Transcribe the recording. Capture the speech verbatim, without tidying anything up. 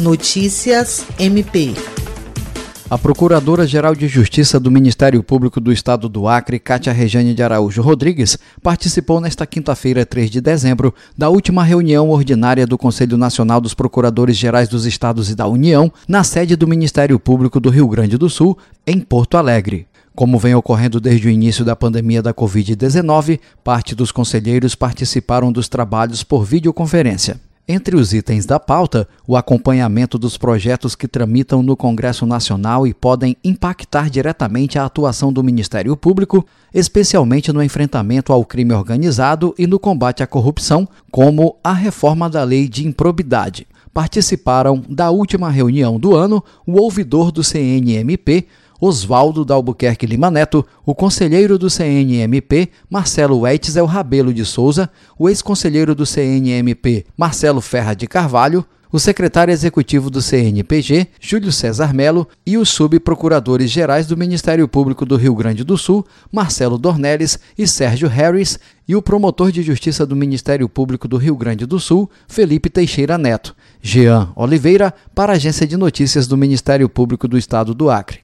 Notícias M P. A Procuradora-Geral de Justiça do Ministério Público do Estado do Acre, Cátia Regiane de Araújo Rodrigues, participou nesta quinta-feira, três de dezembro, da última reunião ordinária do Conselho Nacional dos Procuradores-Gerais dos Estados e da União, na sede do Ministério Público do Rio Grande do Sul, em Porto Alegre. Como vem ocorrendo desde o início da pandemia da covid dezenove, parte dos conselheiros participaram dos trabalhos por videoconferência. Entre os itens da pauta, o acompanhamento dos projetos que tramitam no Congresso Nacional e podem impactar diretamente a atuação do Ministério Público, especialmente no enfrentamento ao crime organizado e no combate à corrupção, como a reforma da Lei de Improbidade. Participaram da última reunião do ano o ouvidor do C N M P, Oswaldo Dalbuquerque da Lima Neto, o conselheiro do C N M P, Marcelo Eitzel Rabelo de Souza, o ex-conselheiro do C N M P, Marcelo Ferra de Carvalho, o secretário executivo do C N P G, Júlio César Melo, e os subprocuradores-gerais do Ministério Público do Rio Grande do Sul, Marcelo Dornelles e Sérgio Harris, e o promotor de Justiça do Ministério Público do Rio Grande do Sul, Felipe Teixeira Neto. Jean Oliveira, para a Agência de Notícias do Ministério Público do Estado do Acre.